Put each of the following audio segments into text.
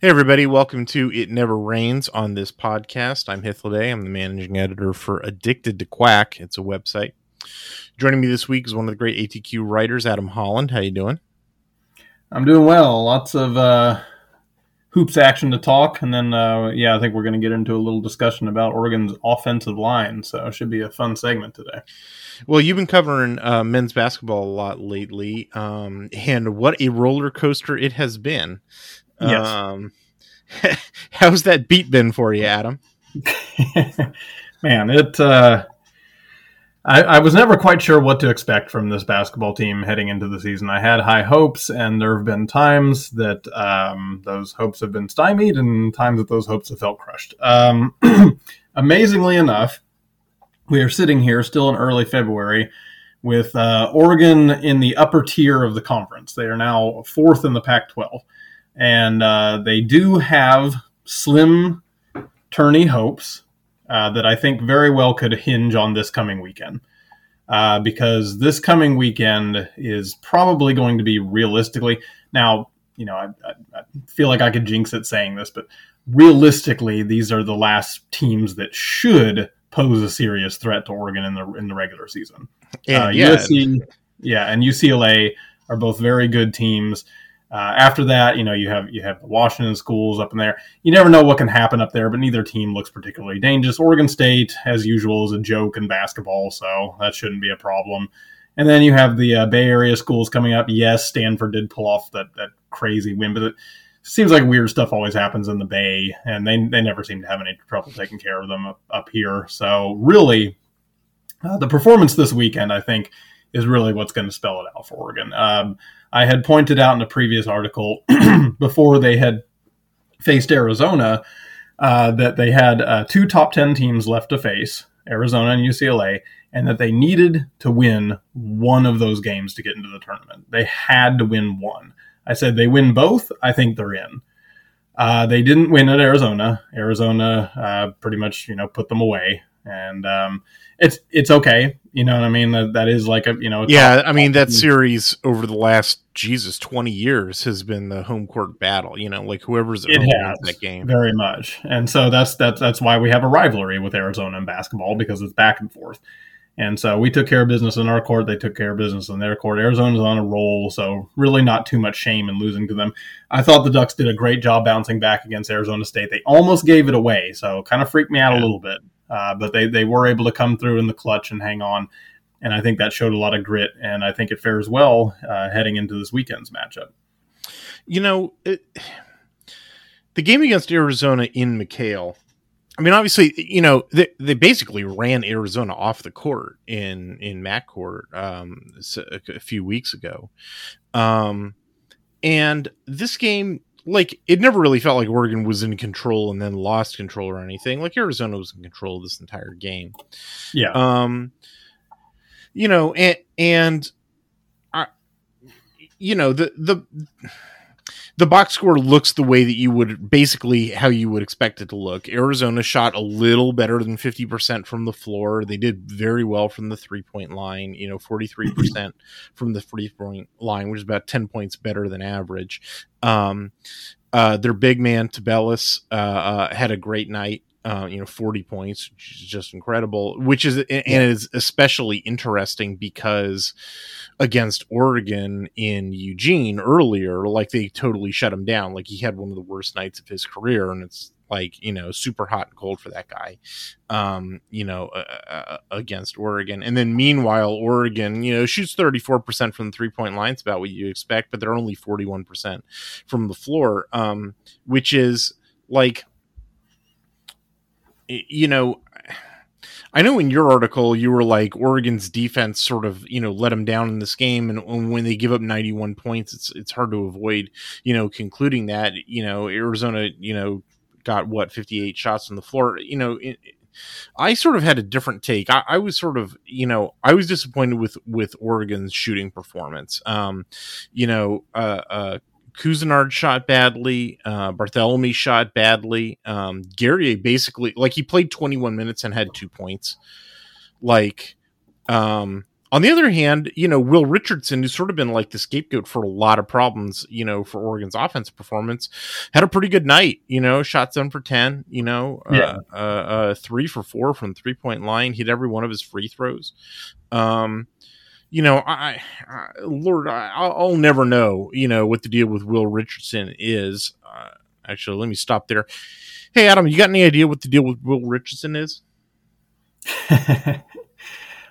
Hey everybody, welcome to It Never Rains on this podcast. I'm Hithloday. I'm the managing editor for Addicted to Quack. It's a website. Joining me this week is one of the great ATQ writers, Adam Holland. How you doing? I'm doing well. Lots of hoops action to talk. And then, I think we're going to get into a little discussion about Oregon's offensive line. So it should be a fun segment today. Well, you've been covering men's basketball a lot lately. And what a roller coaster it has been. Yes. How's that beat been for you, Adam? Man, I was never quite sure what to expect from this basketball team heading into the season. I had high hopes, and there have been times that those hopes have been stymied and times that those hopes have felt crushed. Amazingly enough, we are sitting here still in early February with Oregon in the upper tier of the conference. They are now fourth in the Pac-12. And they do have slim tourney hopes that I think very well could hinge on this coming weekend. Because this coming weekend is probably going to be realistically... Now, you know, I feel like I could jinx it saying this, but realistically, these are the last teams that should pose a serious threat to Oregon in the regular season. USC, and UCLA are both very good teams. After that, you know, you have Washington schools up in there. You never know what can happen up there, but neither team looks particularly dangerous. Oregon State, as usual, is a joke in basketball, so that shouldn't be a problem. And then you have the Bay Area schools coming up. Yes, Stanford did pull off that crazy win, but it seems like weird stuff always happens in the Bay, and they never seem to have any trouble taking care of them up here. So really, the performance this weekend, I think, is really what's going to spell it out for Oregon. I had pointed out in a previous article before they had faced Arizona that they had two top 10 teams left to face, Arizona and UCLA, and that they needed to win one of those games to get into the tournament. They had to win one. I said they win both, I think they're in. They didn't win at Arizona. Arizona pretty much, you know, put them away. And it's okay. You know what I mean? That is like a, you know. Yeah, I mean, that series over the last, 20 years has been the home court battle. You know, like whoever's at home wins that game. Very much. And so that's why we have a rivalry with Arizona in basketball, because it's back and forth. And so we took care of business in our court. They took care of business in their court. Arizona's on a roll, so really not too much shame in losing to them. I thought the Ducks did a great job bouncing back against Arizona State. They almost gave it away, so kind of freaked me out a little bit. But they were able to come through in the clutch and hang on. And I think that showed a lot of grit. And I think it fares well heading into this weekend's matchup. You know, the game against Arizona in McHale, I mean, obviously, you know, they basically ran Arizona off the court in Mac Court a few weeks ago. And this game, like, it never really felt like Oregon was in control and then lost control or anything. Like, Arizona was in control this entire game. Yeah. You know, and I, you know, the box score looks the way that you would, basically how you would expect it to look. Arizona shot a little better than 50% from the floor. They did very well from the 3-point line, you know, 43% from the 3-point line, which is about 10 points better than average. Their big man Tubelis had a great night, 40 points, which is just incredible, and it is especially interesting because against Oregon in Eugene earlier, like, they totally shut him down. Like, he had one of the worst nights of his career, and it's like, you know, super hot and cold for that guy, against Oregon. And then meanwhile, Oregon, you know, shoots 34% from the 3-point line. It's about what you expect, but they're only 41% from the floor, which is like, you know, I know in your article you were like, Oregon's defense sort of, you know, let them down in this game, and when they give up 91 points, it's hard to avoid, you know, concluding that, you know, Arizona, you know, got 58 shots on the floor. You know, I sort of had a different take. I was sort of, you know, I was disappointed with Oregon's shooting performance. Cousinard shot badly. Bartholomew shot badly. Guerrier basically, like, he played 21 minutes and had 2 points. Like, on the other hand, you know, Will Richardson, who's sort of been like the scapegoat for a lot of problems, you know, for Oregon's offensive performance, had a pretty good night. You know, shot 7 for 10. You know, 3 for 4 from the 3-point line. Hit every one of his free throws. You know, I'll never know, you know, what the deal with Will Richardson is. Actually, let me stop there. Hey, Adam, you got any idea what the deal with Will Richardson is?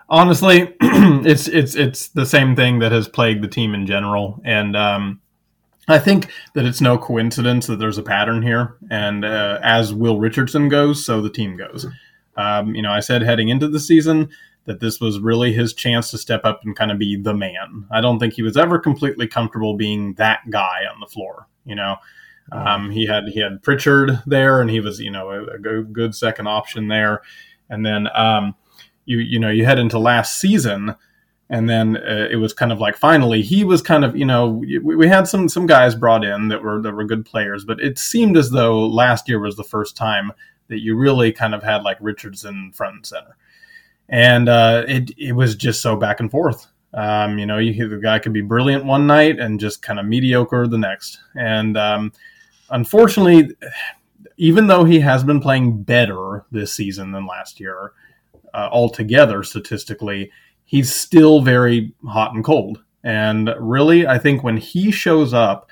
Honestly, it's the same thing that has plagued the team in general. And I think that it's no coincidence that there's a pattern here. And as Will Richardson goes, so the team goes. You know, I said heading into the season that this was really his chance to step up and kind of be the man. I don't think he was ever completely comfortable being that guy on the floor. You know, he had Pritchard there, and he was, you know, a good second option there. And then you head into last season, and then it was kind of like, finally he was kind of, you know, we had some guys brought in that were good players, but it seemed as though last year was the first time that you really kind of had like Richardson front and center. And it was just so back and forth. You know, the guy could be brilliant one night and just kind of mediocre the next. And unfortunately, even though he has been playing better this season than last year, altogether statistically, he's still very hot and cold. And really, I think when he shows up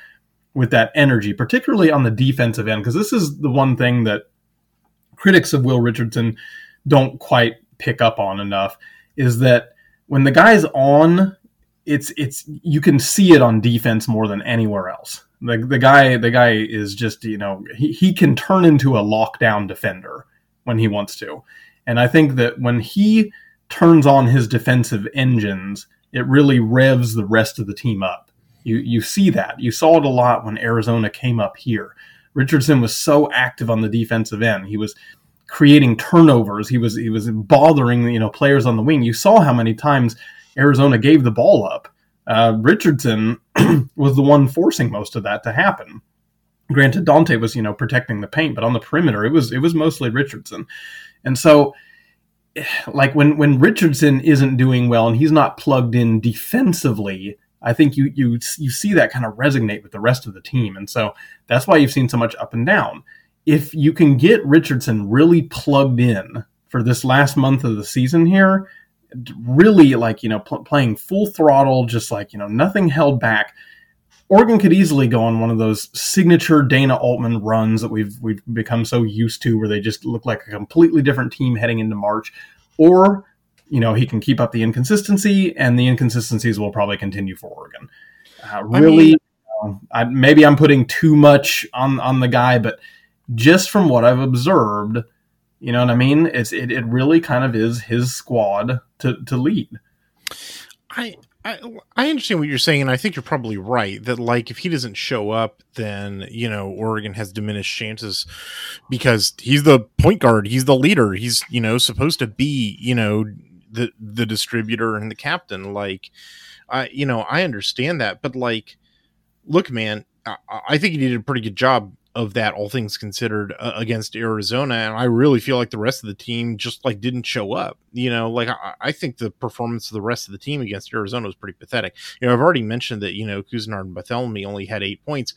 with that energy, particularly on the defensive end, because this is the one thing that critics of Will Richardson don't quite pick up on enough, is that when the guy's on, it's you can see it on defense more than anywhere else. The guy is just, you know, he can turn into a lockdown defender when he wants to. And I think that when he turns on his defensive engines, it really revs the rest of the team up. You see that. You saw it a lot when Arizona came up here. Richardson was so active on the defensive end. He was creating turnovers. He was bothering, you know, players on the wing. You saw how many times Arizona gave the ball up. Richardson was the one forcing most of that to happen. Granted, Dante was, you know, protecting the paint, but on the perimeter, it was mostly Richardson. And so, like, when Richardson isn't doing well and he's not plugged in defensively, I think you see that kind of resonate with the rest of the team. And so that's why you've seen so much up and down. If you can get Richardson really plugged in for this last month of the season here, really, like, you know, playing full throttle, just like, you know, nothing held back, Oregon could easily go on one of those signature Dana Altman runs that we've become so used to, where they just look like a completely different team heading into March. Or, you know, he can keep up the inconsistency, and the inconsistencies will probably continue for Oregon. Maybe I'm putting too much on the guy, but just from what I've observed, You know what I mean? It really kind of is his squad to lead. I understand what you're saying, and I think you're probably right that, like, if he doesn't show up, then, you know, Oregon has diminished chances because he's the point guard, he's the leader, he's, you know, supposed to be, you know, the distributor and the captain. Like, I understand that, but, like, look, man, I think he did a pretty good job of that, all things considered, against Arizona. And I really feel like the rest of the team just, like, didn't show up. You know, like, I think the performance of the rest of the team against Arizona was pretty pathetic. You know, I've already mentioned that, you know, Cousinard and Bartholomew only had 8 points.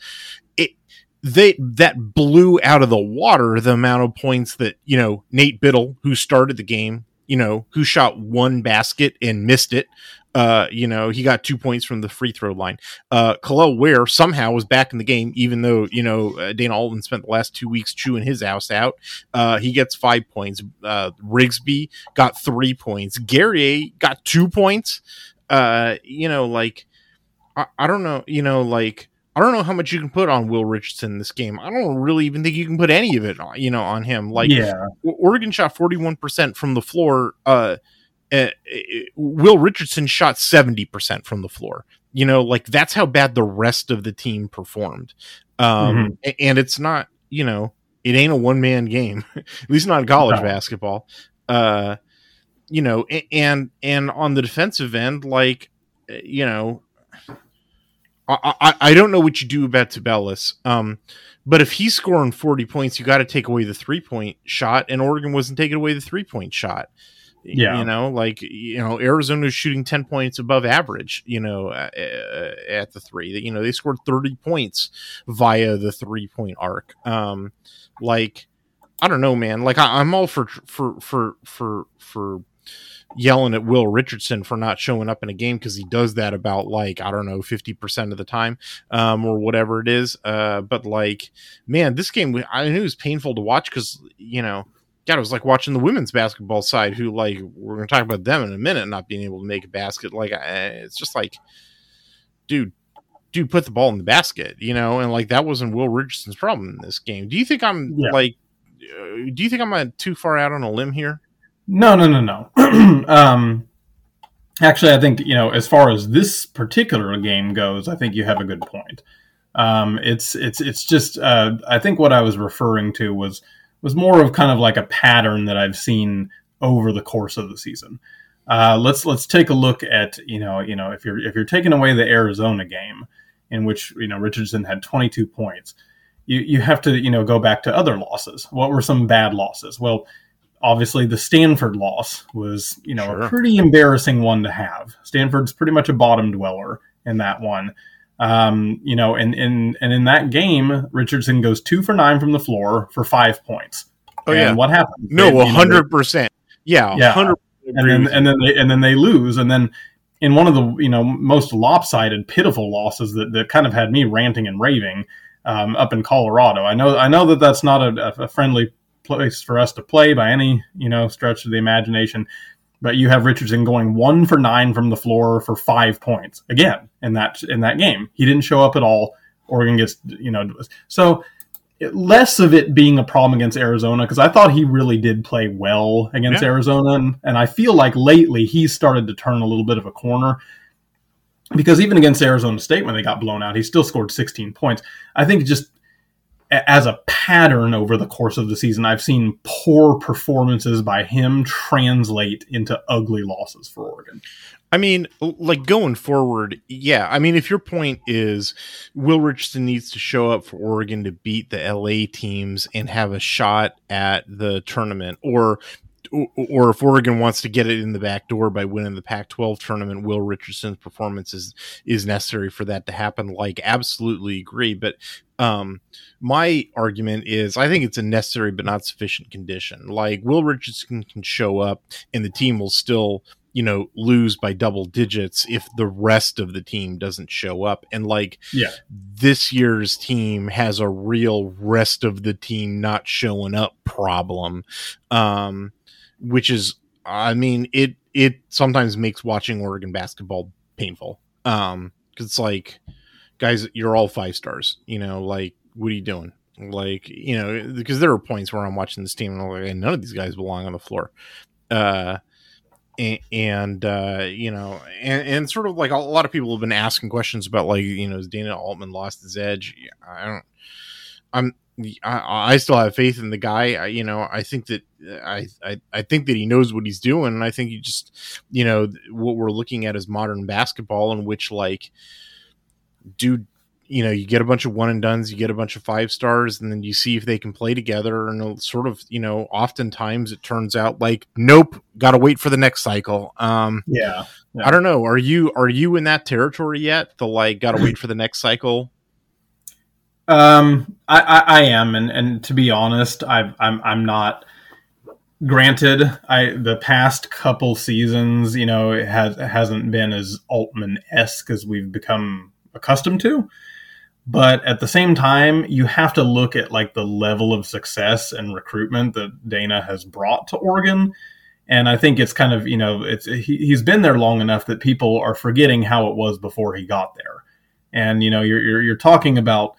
That blew out of the water the amount of points that, you know, Nate Biddle, who started the game, you know, who shot one basket and missed it. You know, he got 2 points from the free throw line. Khalil Ware somehow was back in the game, even though, you know, Dana Altman spent the last 2 weeks chewing his ass out. He gets 5 points. Rigsby got 3 points. Gary got 2 points. You know, like, I don't know, you know, like, I don't know how much you can put on Will Richardson in this game. I don't really even think you can put any of it, you know, on him. Like, yeah. Oregon shot 41% from the floor. Will Richardson shot 70% from the floor. You know, like, that's how bad the rest of the team performed. And it's not, you know, it ain't a one-man game, at least not in college basketball. You know, and on the defensive end, like, you know, I don't know what you do about Tubelis, but if he's scoring 40 points, you got to take away the three-point shot, and Oregon wasn't taking away the three-point shot. Yeah. You know, like, you know, Arizona's shooting 10 points above average, you know, at the three. You know, they scored 30 points via the 3-point arc. Like, I don't know, man. Like, I'm all for yelling at Will Richardson for not showing up in a game, because he does that about, like, I don't know, 50% of the time, or whatever it is. But, like, man, this game, I knew it was painful to watch because, you know, God, it was like watching the women's basketball side, who, like, we're going to talk about them in a minute, not being able to make a basket. Like, it's just like, dude, put the ball in the basket, you know? And, like, that wasn't Will Richardson's problem in this game. Do you think I'm too far out on a limb here? No. Actually, I think, you know, as far as this particular game goes, I think you have a good point. It's just, I think what I was referring to was more of kind of like a pattern that I've seen over the course of the season. Let's take a look at, you know, if you're taking away the Arizona game, in which, you know, Richardson had 22 points, you have to, you know, go back to other losses. What were some bad losses? Well, obviously the Stanford loss was, you know, a pretty embarrassing one to have. Stanford's pretty much a bottom dweller in that one. You know, and in that game, Richardson goes 2 for 9 from the floor for 5 points. Oh, and yeah. What happened? No, 100%. Yeah. 100%. And then they lose. And then in one of the, you know, most lopsided, pitiful losses that kind of had me ranting and raving, up in Colorado. I know that that's not a friendly place for us to play by any, you know, stretch of the imagination, but you have Richardson going 1 for 9 from the floor for 5 points again in that game. He didn't show up at all. Oregon gets, you know, so less of it being a problem against Arizona, because I thought he really did play well against Arizona, and I feel like lately he's started to turn a little bit of a corner, because even against Arizona State when they got blown out, he still scored 16 points. I think just as a pattern over the course of the season, I've seen poor performances by him translate into ugly losses for Oregon. I mean, like, going forward, yeah. I mean, if your point is Will Richardson needs to show up for Oregon to beat the LA teams and have a shot at the tournament, or if Oregon wants to get it in the back door by winning the Pac-12 tournament, Will Richardson's performance is necessary for that to happen. Like, absolutely agree. But my argument is, I think it's a necessary but not sufficient condition. Like, Will Richardson can show up and the team will still, you know, lose by double digits if the rest of the team doesn't show up. And, like, this year's team has a real rest of the team not showing up problem. Which is, I mean, it sometimes makes watching Oregon basketball painful. 'Cause it's like, guys, you're all 5 stars, you know, like, what are you doing? Like, you know, because there were points where I'm watching this team and I'm like, none of these guys belong on the floor. And sort of like a lot of people have been asking questions about, like, you know, has Dana Altman lost his edge? I still have faith in the guy. I think that he knows what he's doing. And I think he just, you know, what we're looking at is modern basketball, in which, like, dude, you know, you get a bunch of one and dones, you get a bunch of five stars, and then you see if they can play together. And sort of, you know, oftentimes it turns out like, nope, got to wait for the next cycle. I don't know. Are you in that territory yet? The, like, got to wait for the next cycle. I am. And to be honest, I'm not. Granted, the past couple seasons, you know, it hasn't been as Altman-esque as we've become accustomed to. But at the same time, you have to look at, like, the level of success and recruitment that Dana has brought to Oregon. And I think it's kind of, you know, he's been there long enough that people are forgetting how it was before he got there. And, you know, you're talking about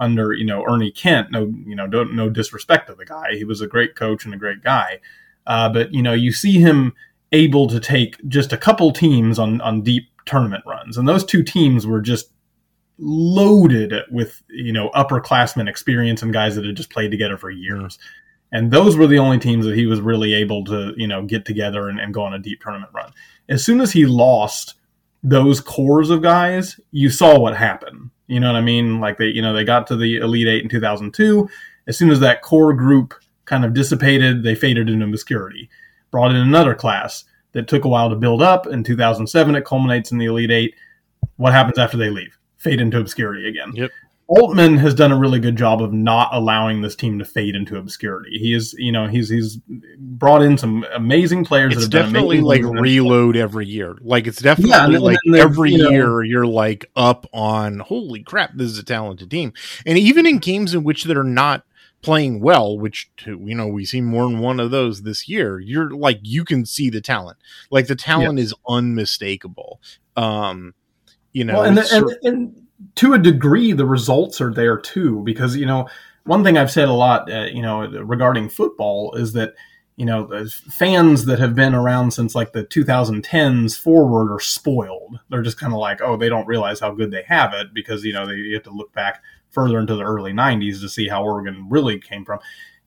under, you know, Ernie Kent, no disrespect to the guy. He was a great coach and a great guy. But, you know, you see him able to take just a couple teams on deep tournament runs. And those two teams were just loaded with, you know, upperclassmen experience and guys that had just played together for years. And those were the only teams that he was really able to, you know, get together and go on a deep tournament run. As soon as he lost those cores of guys, you saw what happened. You know what I mean? Like, they, you know, they got to the Elite Eight in 2002. As soon as that core group kind of dissipated, they faded into obscurity. Brought in another class that took a while to build up. In 2007, it culminates in the Elite Eight. What happens after they leave? Fade into obscurity again. Yep. Altman has done a really good job of not allowing this team to fade into obscurity. He is, you know, he's brought in some amazing players. It's that have definitely done like reload every year. Like, it's definitely every year, know, you're like up on, holy crap, this is a talented team. And even in games in which they're not playing well, which, you know, we see more than one of those this year, you're like, you can see the talent. Like, the talent is unmistakable. You know, well, and to a degree, the results are there too, because, you know, one thing I've said a lot, you know, regarding football is that, you know, the fans that have been around since like the 2010s forward are spoiled. They're just kind of like, oh, they don't realize how good they have it, because, you know, you have to look back further into the early 90s to see how Oregon really came from.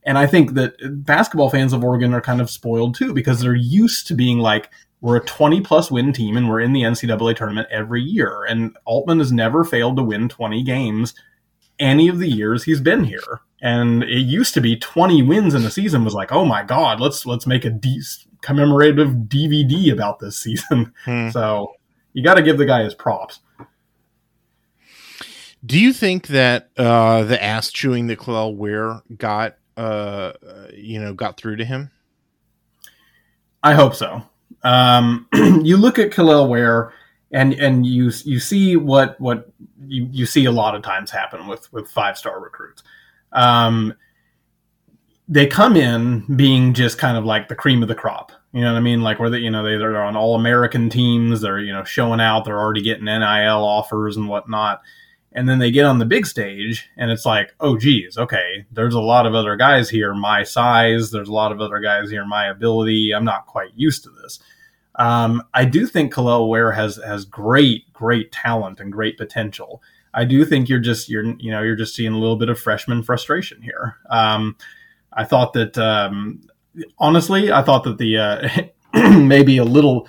And I think that basketball fans of Oregon are kind of spoiled too, because they're used to being like, we're a 20-plus win team, and we're in the NCAA tournament every year. And Altman has never failed to win 20 games any of the years he's been here. And it used to be 20 wins in a season was like, oh my God, let's make a commemorative DVD about this season. So you got to give the guy his props. Do you think that the ass chewing that Khalil Ware got, you know, got through to him? I hope so. You look at Khalil Ware and you see what you see a lot of times happen with five-star recruits. They come in being just kind of like the cream of the crop. You know what I mean? Like, where they, you know, they're on all-American teams. They're, you know, showing out. They're already getting NIL offers and whatnot. And then they get on the big stage and it's like, oh, geez, okay, there's a lot of other guys here my size. There's a lot of other guys here my ability. I'm not quite used to this. I do think Khalil Ware has great, great talent and great potential. I do think you're just seeing a little bit of freshman frustration here. I thought that, honestly, the maybe a little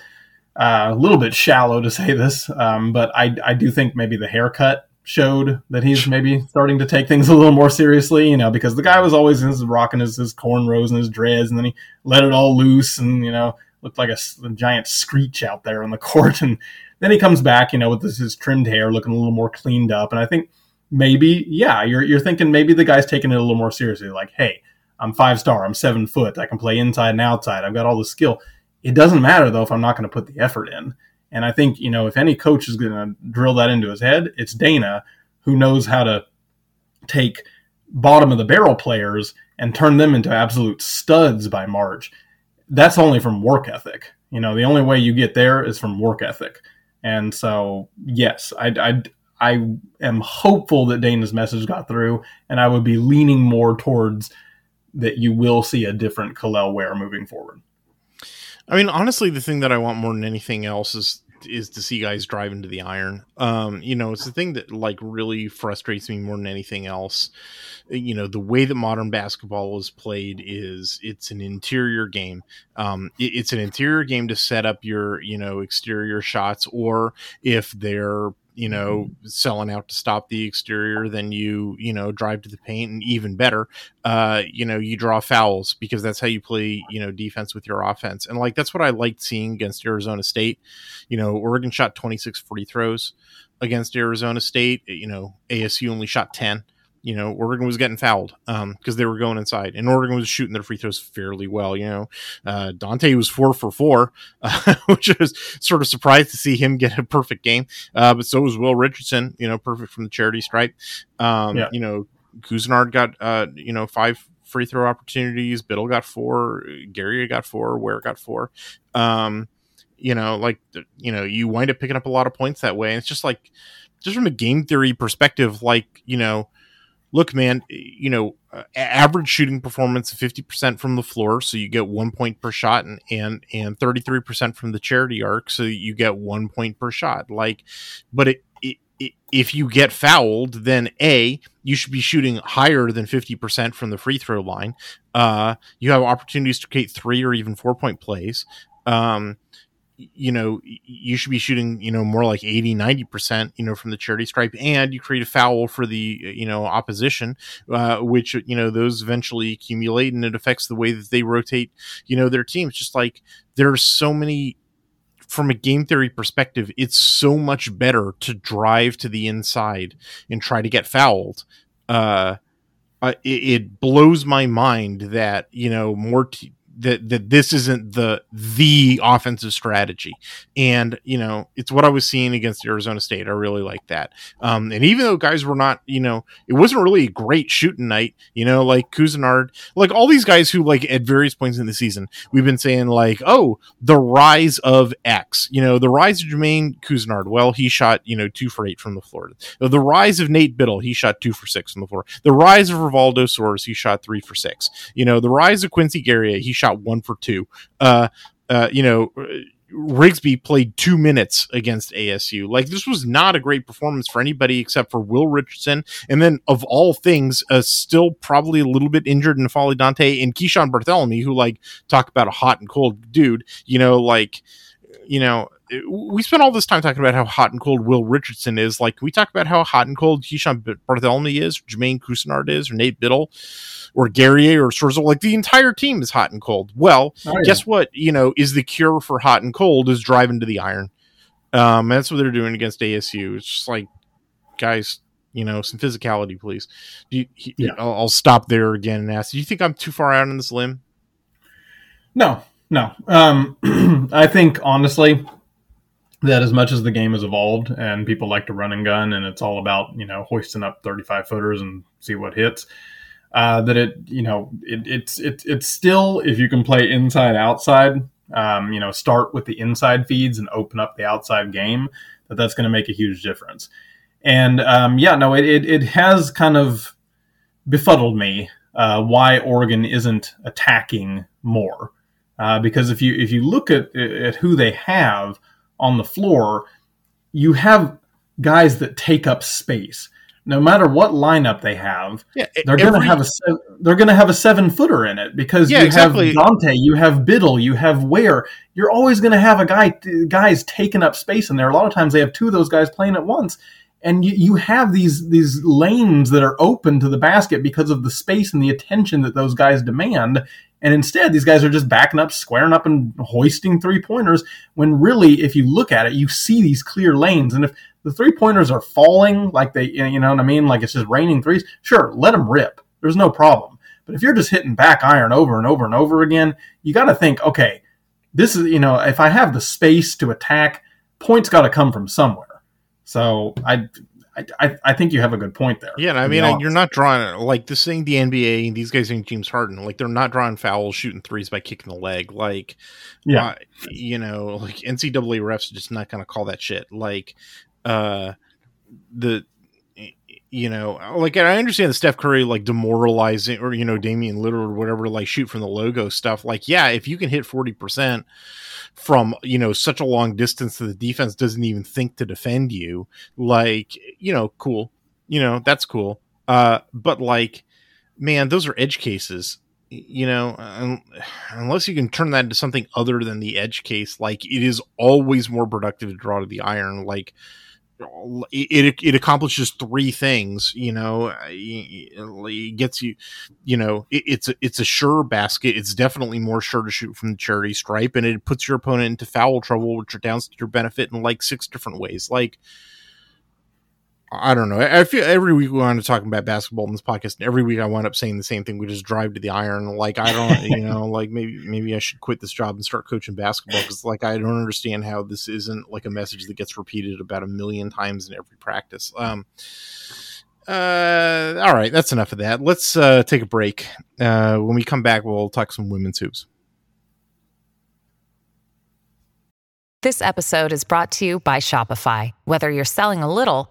bit shallow to say this, but I do think maybe the haircut showed that he's maybe starting to take things a little more seriously, you know, because the guy was always rocking his cornrows and his dreads, and then he let it all loose and, you know, looked like a giant screech out there on the court. And then he comes back, you know, with his trimmed hair looking a little more cleaned up. And I think maybe, you're thinking maybe the guy's taking it a little more seriously. Like, hey, I'm 5-star, I'm 7 foot, I can play inside and outside, I've got all the skill. It doesn't matter, though, if I'm not going to put the effort in. And I think, you know, if any coach is going to drill that into his head, it's Dana, who knows how to take bottom-of-the-barrel players and turn them into absolute studs by March. That's only from work ethic. You know, the only way you get there is from work ethic. And so, yes, I, I, I am hopeful that Dana's message got through, and I would be leaning more towards that you will see a different Khalil Ware moving forward. I mean, honestly, the thing that I want more than anything else is to see guys drive into the iron. You know, it's the thing that like really frustrates me more than anything else. You know, the way that modern basketball is played is it's an interior game. It's an interior game to set up your, you know, exterior shots, or if they're, you know, selling out to stop the exterior, then you know, drive to the paint, and even better, you know, you draw fouls, because that's how you play, you know, defense with your offense. And like, that's what I liked seeing against Arizona State. You know, Oregon shot 26 free throws against Arizona State. You know, ASU only shot 10. You know, Oregon was getting fouled because they were going inside, and Oregon was shooting their free throws fairly well. You know, Dante was 4 for 4, which is sort of surprised to see him get a perfect game. But so was Will Richardson, you know, perfect from the charity stripe. Yeah. You know, Cousinard got, you know, 5 free throw opportunities. Biddle got 4. Gary got 4. Ware got 4. You know, like, you know, you wind up picking up a lot of points that way. And it's just like, just from a game theory perspective, like, you know, look, man, you know, average shooting performance of 50% from the floor, so you get 1 point per shot, and 33% from the charity arc, so you get 1 point per shot. Like, but if you get fouled, then A, you should be shooting higher than 50% from the free throw line. You have opportunities to create 3 or even 4 point plays. You know, you should be shooting, you know, more like 80-90%, you know, from the charity stripe, and you create a foul for the, you know, opposition, which, you know, those eventually accumulate, and it affects the way that they rotate, you know, their teams. Just like, there are so many, from a game theory perspective, it's so much better to drive to the inside and try to get fouled. It blows my mind that, you know, that this isn't the offensive strategy. And, you know, it's what I was seeing against Arizona State. I really like that. And even though guys were not, you know, it wasn't really a great shooting night, you know, like Cousinard, like all these guys who, like, at various points in the season, we've been saying, like, oh, the rise of X, you know, the rise of Jermaine Cousinard. Well, he shot, you know, 2 for 8 from the floor. The rise of Nate Biddle, he shot 2 for 6 from the floor. The rise of Rivaldo Source, he shot 3 for 6. You know, the rise of Quincy Guerrier, he shot 1 for 2. You know, Rigsby played 2 minutes against ASU. Like, this was not a great performance for anybody except for Will Richardson, and then of all things, still probably a little bit injured N'Faly Dante and Keyshawn Bartholomew, who, like, talk about a hot and cold dude. You know, like, you know, we spent all this time talking about how hot and cold Will Richardson is. Like, can we talk about how hot and cold Keyshawn Bartholomew is, Jermaine Cousinard is, or Nate Biddle, or Guerrier, or Sorzo? Like, the entire team is hot and cold. Well, guess what? You know, is the cure for hot and cold is driving to the iron. That's what they're doing against ASU. It's just like, guys, you know, some physicality, please. I'll stop there again and ask, do you think I'm too far out on this limb? No. I think, honestly, that as much as the game has evolved and people like to run and gun, and it's all about, you know, hoisting up 35 footers and see what hits, that it, you know, it's still, if you can play inside outside, you know, start with the inside feeds and open up the outside game, that's going to make a huge difference. And it has kind of befuddled me why Oregon isn't attacking more, because if you look at who they have on the floor, you have guys that take up space. No matter what lineup they have, they're going to have a 7-footer in it, because you have Dante, you have Biddle, you have Ware. You're always going to have a guys taking up space in there. A lot of times they have two of those guys playing at once, and you have these lanes that are open to the basket because of the space and the attention that those guys demand. And instead, these guys are just backing up, squaring up, and hoisting three-pointers, when really, if you look at it, you see these clear lanes. And if the three-pointers are falling, like they, you know what I mean, like it's just raining threes, sure, let them rip. There's no problem. But if you're just hitting back iron over and over and over again, you got to think, okay, this is, you know, if I have the space to attack, points got to come from somewhere. So I think you have a good point there. Yeah, I mean, you're not drawing, like, this thing, the NBA, and these guys ain't James Harden. Like, they're not drawing fouls, shooting threes by kicking the leg. Like, yeah, you know, like, NCAA refs are just not going to call that shit. Like, the, you know, like, I understand the Steph Curry, like, demoralizing, or, you know, Damian Lillard or whatever, like, shoot from the logo stuff. Like, yeah, if you can hit 40% from, you know, such a long distance that the defense doesn't even think to defend you, like, you know, cool, you know, that's cool. But, like, man, those are edge cases. You know, unless you can turn that into something other than the edge case, like, it is always more productive to draw to the iron. Like, it accomplishes three things. You know, it gets you, you know, it's a sure basket. It's definitely more sure to shoot from the charity stripe, and it puts your opponent into foul trouble, which redounds to your benefit in like six different ways. Like, I don't know. I feel every week we wind up talking about basketball in this podcast, and every week I wind up saying the same thing. We just drive to the iron. Like, I don't, you know, like maybe I should quit this job and start coaching basketball, because like I don't understand how this isn't like a message that gets repeated about 1 million times in every practice. All right, that's enough of that. Let's take a break. When we come back, we'll talk some women's hoops. This episode is brought to you by Shopify. Whether you're selling a little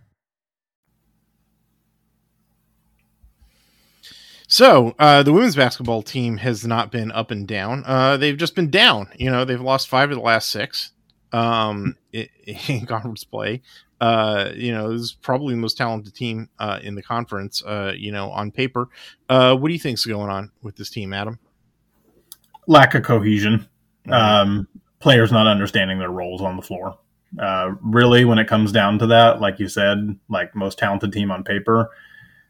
So the women's basketball team has not been up and down. They've just been down. You know, they've lost 5 of the last 6 in conference play. You know, this is probably the most talented team in the conference, you know, on paper. What do you think's going on with this team, Adam? Lack of cohesion. Players not understanding their roles on the floor. Really, when it comes down to that, like you said, like most talented team on paper,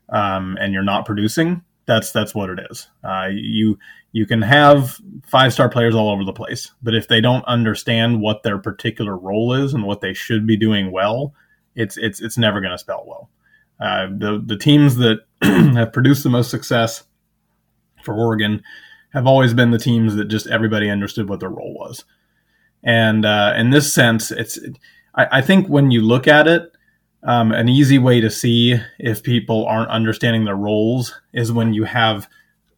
and you're not producing. That's what it is. You can have 5-star players all over the place, but if they don't understand what their particular role is and what they should be doing well, it's never going to spell well. The teams that have produced the most success for Oregon have always been the teams that just everybody understood what their role was. And in this sense, I think when you look at it, an easy way to see if people aren't understanding their roles is when you have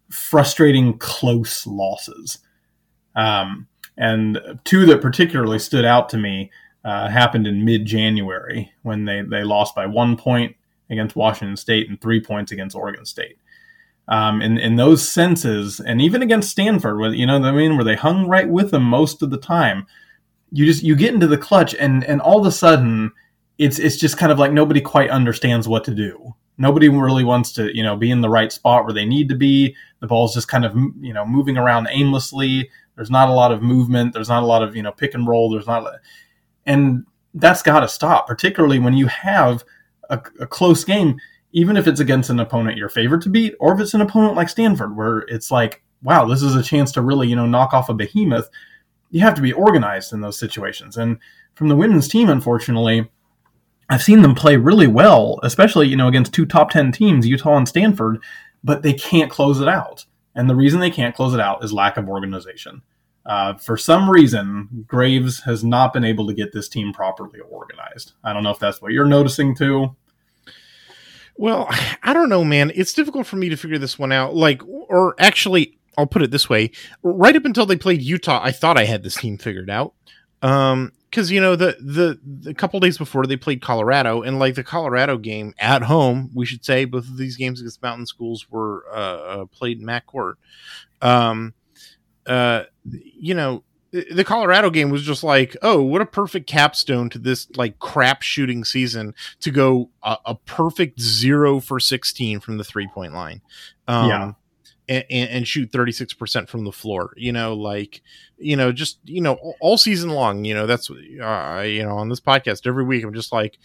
frustrating close losses. And 2 that particularly stood out to me happened in mid-January when they lost by 1 point against Washington State and 3 points against Oregon State. In those senses, and even against Stanford, where, you know what I mean, where they hung right with them most of the time, you get into the clutch and all of a sudden it's just kind of like nobody quite understands what to do. Nobody really wants to, you know, be in the right spot where they need to be. The ball's just kind of, you know, moving around aimlessly. There's not a lot of movement. There's not a lot of, you know, pick and roll. And that's got to stop, particularly when you have a close game, even if it's against an opponent you're favored to beat, or if it's an opponent like Stanford, where it's like, wow, this is a chance to really, you know, knock off a behemoth. You have to be organized in those situations. And from the women's team, unfortunately, I've seen them play really well, especially, you know, against 2 top 10 teams, Utah and Stanford, but they can't close it out. And the reason they can't close it out is lack of organization. For some reason, Graves has not been able to get this team properly organized. I don't know if that's what you're noticing too. Well, I don't know, man. It's difficult for me to figure this one out. Like, or actually, I'll put it this way. Right up until they played Utah, I thought I had this team figured out. Because, you know, the couple days before they played Colorado, and like the Colorado game at home, we should say both of these games against Mountain Schools were played in Mac Court. You know, the Colorado game was just like, oh, what a perfect capstone to this like crap shooting season to go a perfect 0 for 16 from the 3-point line. Yeah. And shoot 36% from the floor, you know, like, you know, just, you know, all season long, you know, that's, you know, on this podcast every week, I'm just like,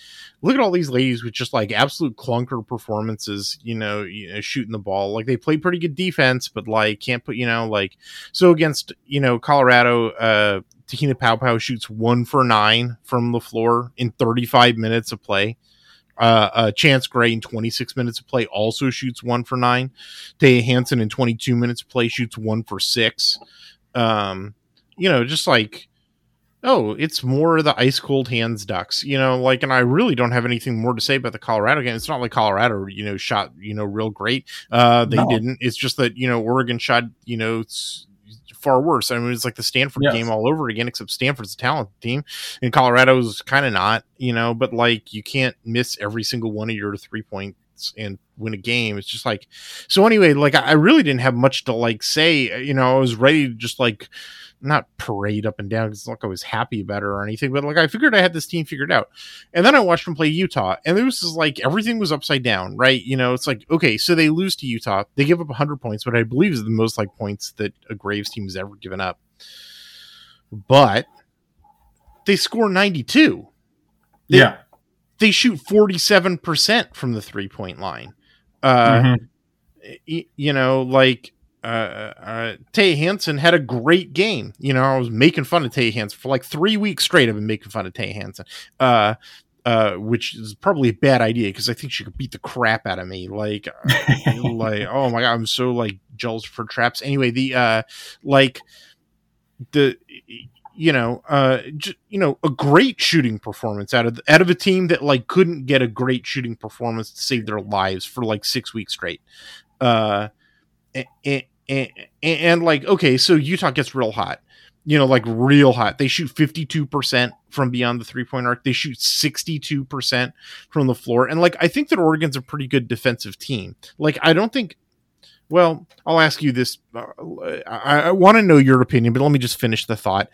look at all these ladies with just like absolute clunker performances, you know shooting the ball. Like, they play pretty good defense, but like, can't put, you know, like, so against, you know, Colorado, Tahina Pow Pow shoots 1 for 9 from the floor in 35 minutes of play. Chance Gray in 26 minutes of play also shoots 1 for 9. Taya Hansen in 22 minutes of play shoots 1 for 6. You know, just like, oh, it's more the ice cold hands Ducks, you know, like, and I really don't have anything more to say about the Colorado game. It's not like Colorado, you know, shot, you know, real great. They didn't. It's just that, you know, Oregon shot, you know, far worse. I mean, it's like the Stanford game all over again, except Stanford's a talented team and Colorado's kind of not, you know, but like you can't miss every single one of your 3 points and win a game. It's just like, so anyway, like I really didn't have much to like say, you know, I was ready to just like, not parade up and down because like I was happy about it or anything, but like I figured I had this team figured out. And then I watched them play Utah, and there was just like everything was upside down, right? You know, it's like, okay, so they lose to Utah, they give up 100 points, what I believe is the most like points that a Graves team has ever given up. But they score 92. They shoot 47% from the 3-point line. You know, like. Taya Hansen had a great game. You know, I was making fun of Taya Hansen for like 3 weeks straight. I've been making fun of Taya Hansen, which is probably a bad idea because I think she could beat the crap out of me. Like, like, oh my god, I'm so like jealous for traps. Anyway, the like the. You know, you know, a great shooting performance out of a team that like couldn't get a great shooting performance to save their lives for like 6 weeks straight. And like, okay, so Utah gets real hot, you know, like real hot. They shoot 52% from beyond the 3-point arc. They shoot 62% from the floor. And like, I think that Oregon's a pretty good defensive team. Like, I don't think, well, I'll ask you this. I want to know your opinion, but let me just finish the thought.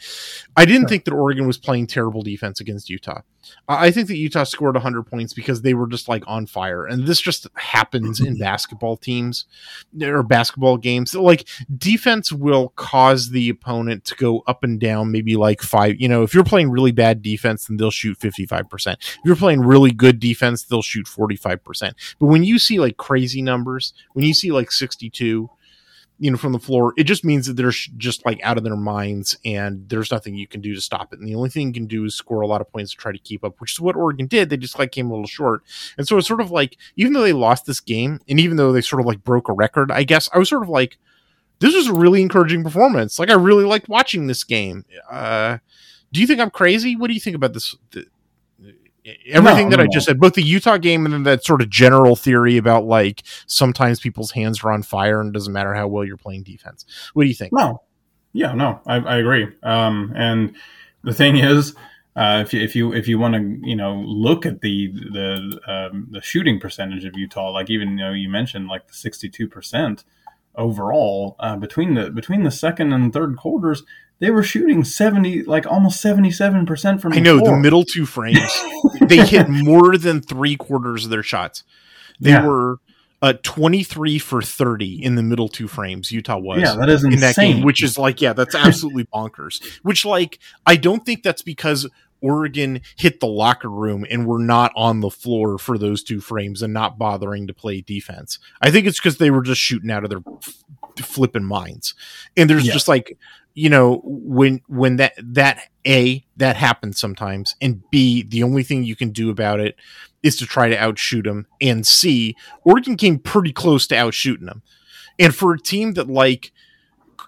I didn't think that Oregon was playing terrible defense against Utah. I think that Utah scored 100 points because they were just like on fire. And this just happens in basketball teams or basketball games. Like defense will cause the opponent to go up and down, maybe like 5. You know, if you're playing really bad defense, then they'll shoot 55%. If you're playing really good defense, they'll shoot 45%. But when you see like crazy numbers, when you see like 62, you know, from the floor, it just means that they're just like out of their minds and there's nothing you can do to stop it. And the only thing you can do is score a lot of points to try to keep up, which is what Oregon did. They just like came a little short. And so it's sort of like, even though they lost this game and even though they sort of like broke a record, I guess I was sort of like, this was a really encouraging performance. Like I really liked watching this game. Do you think I'm crazy? What do you think about this? I just said, both the Utah game and then that sort of general theory about like sometimes people's hands are on fire and it doesn't matter how well you're playing defense. What do you think? I agree. And the thing is, if you want to, you know, look at the shooting percentage of Utah, like even though you mentioned like the 62% overall, between the second and third quarters, they were shooting 77% from the floor. The middle two frames. They hit more than 3/4 of their shots. They were 23 for 30 in the middle two frames. Utah was. Yeah, that is insane. In that game, which is like, yeah, that's absolutely bonkers. Which, like, I don't think that's because Oregon hit the locker room and were not on the floor for those two frames and not bothering to play defense. I think it's because they were just shooting out of their flipping minds. And there's just like, you know, when that happens sometimes, and B, the only thing you can do about it is to try to outshoot them, and C, Oregon came pretty close to outshooting them. And for a team that like,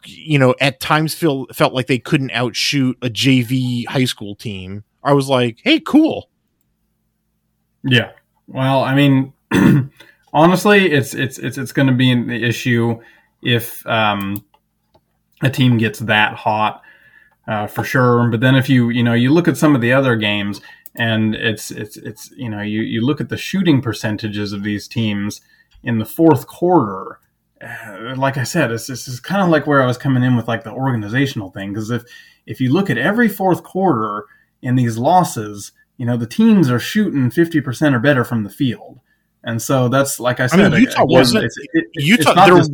you know, at times felt like they couldn't outshoot a JV high school team, I was like, hey, cool. Yeah. Well, I mean, honestly, it's going to be an issue if a team gets that hot for sure. But then if you look at some of the other games, and it's you know, you look at the shooting percentages of these teams in the fourth quarter. Like I said, this is kind of like where I was coming in with like the organizational thing, because if you look at every fourth quarter in these losses, you know, the teams are shooting 50% or better from the field. And so that's, like I said, Utah's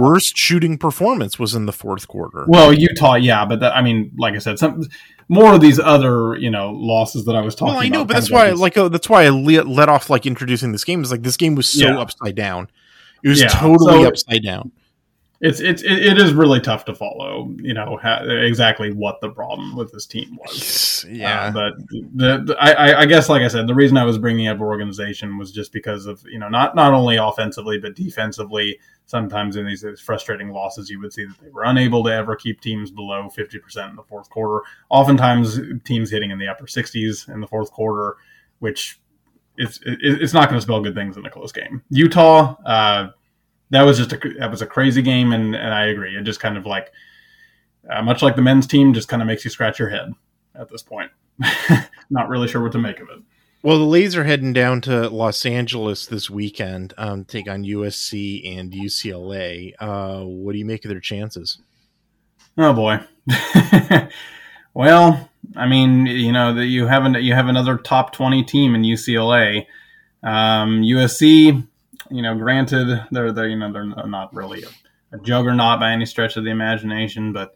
worst shooting performance was in the fourth quarter. Well, Utah, yeah, but that, I mean, like I said, some more of these other, you know, losses that I was talking about. Well, I know, but that's why I let off like introducing this game. Is like this game was so upside down. It was totally upside down. It is really tough to follow, you know, exactly what the problem with this team was. Yeah, but I guess, like I said, the reason I was bringing up organization was just because of, you know, not only offensively but defensively. Sometimes in these frustrating losses, you would see that they were unable to ever keep teams below 50% in the fourth quarter. Oftentimes, teams hitting in the upper 60s in the fourth quarter, which it's not going to spell good things in a close game. Utah. That was a crazy game, and I agree. It just kind of like, much like the men's team, just kind of makes you scratch your head at this point. Not really sure what to make of it. Well, the Leafs are heading down to Los Angeles this weekend, take on USC and UCLA. What do you make of their chances? Oh boy. Well, I mean, you know that you have another top 20 team in UCLA, USC. You know, granted, they're not really a juggernaut by any stretch of the imagination, but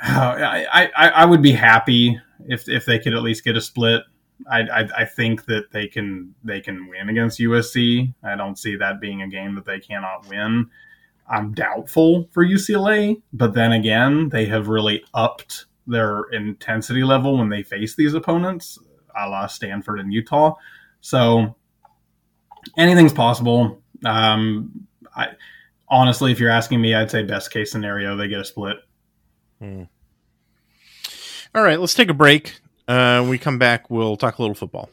I would be happy if they could at least get a split. I think that they can win against USC. I don't see that being a game that they cannot win. I'm doubtful for UCLA, but then again, they have really upped their intensity level when they face these opponents, a la Stanford and Utah. So anything's possible. Honestly, if you're asking me, I'd say best case scenario, they get a split. All right, let's take a break. When we come back, we'll talk a little football.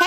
Hey,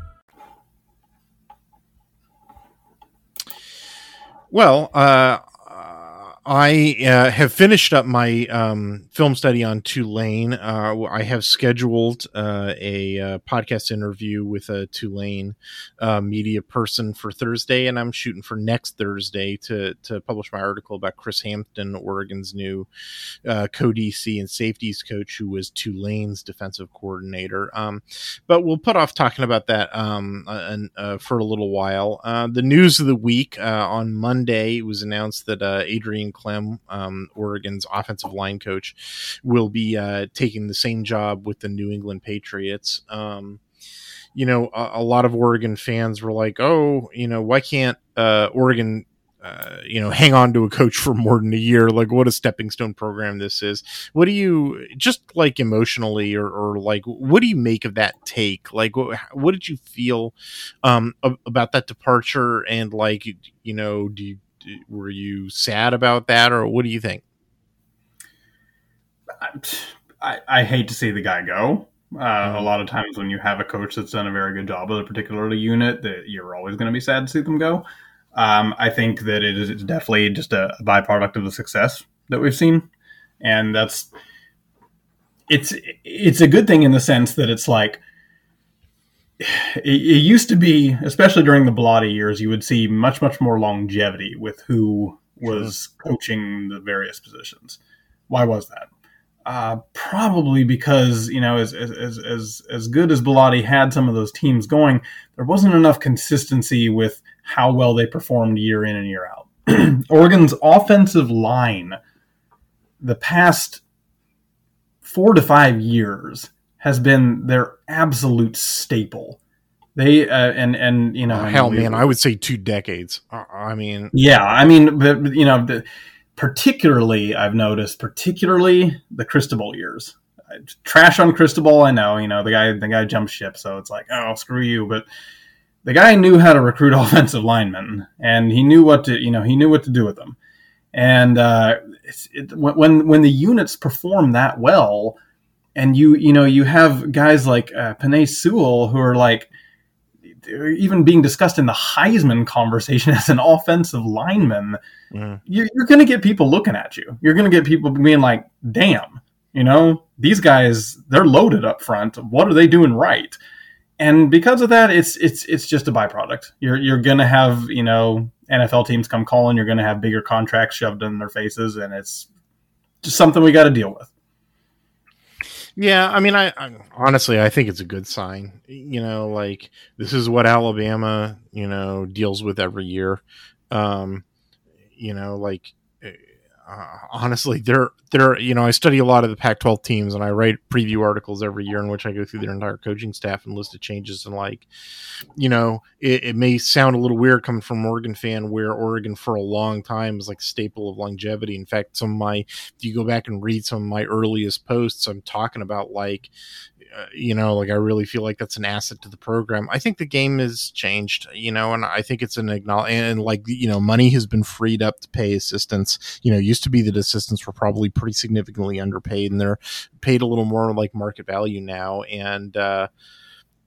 Well, I have finished up my film study on Tulane. I have scheduled a podcast interview with a Tulane media person for Thursday, and I'm shooting for next Thursday to publish my article about Chris Hampton, Oregon's new co-DC and safeties coach, who was Tulane's defensive coordinator. But we'll put off talking about that for a little while. The news of the week, on Monday, it was announced that Adrian Klemm, Oregon's offensive line coach, will be taking the same job with the New England Patriots. You know, a lot of Oregon fans were like, oh, you know, why can't Oregon, you know, hang on to a coach for more than a year? Like, what a stepping stone program this is. What do you, just like emotionally or like, what do you make of that take? Like, what did you feel about that departure? And like, you know, were you sad about that, or what do you think? I hate to see the guy go. A lot of times when you have a coach that's done a very good job with a particular unit, that you're always going to be sad to see them go. I think that it's definitely just a byproduct of the success that we've seen. And it's a good thing in the sense that it's like, it used to be, especially during the Bellotti years, you would see much, much more longevity with who was coaching the various positions. Why was that? Probably because, you know, as good as Bellotti had some of those teams going, there wasn't enough consistency with how well they performed year in and year out. Oregon's offensive line, the past 4 to 5 years, has been their absolute staple. They and you know, hell, man, I would say 2 decades. I mean, yeah, I mean, but, you know, particularly I've noticed, particularly the Cristobal years. Trash on Cristobal, I know. You know, the guy jumped ship, so it's like, oh, screw you. But the guy knew how to recruit offensive linemen, and he knew what to, you know, he knew what to do with them. And when the units perform that well. And you have guys like Panay Sewell, who are like, they're even being discussed in the Heisman conversation as an offensive lineman. Mm. You're going to get people looking at you. You're going to get people being like, damn, you know, these guys, they're loaded up front. What are they doing right? And because of that, it's just a byproduct. You're going to have, you know, NFL teams come calling, you're going to have bigger contracts shoved in their faces, and it's just something we got to deal with. Yeah, I mean, I honestly, I think it's a good sign. You know, like, this is what Alabama, you know, deals with every year. You know, like, honestly, they're, you know, I study a lot of the Pac-12 teams, and I write preview articles every year in which I go through their entire coaching staff and list of changes. And, like, you know, it may sound a little weird coming from an Oregon fan, where Oregon for a long time was like a staple of longevity. In fact, if you go back and read some of my earliest posts, I'm talking about, like, you know, like, I really feel like that's an asset to the program. I think the game has changed, you know, and I think it's an acknowledgement, and, like, you know, money has been freed up to pay assistants. You know, it used to be that assistants were probably pretty significantly underpaid, and they're paid a little more like market value now. And,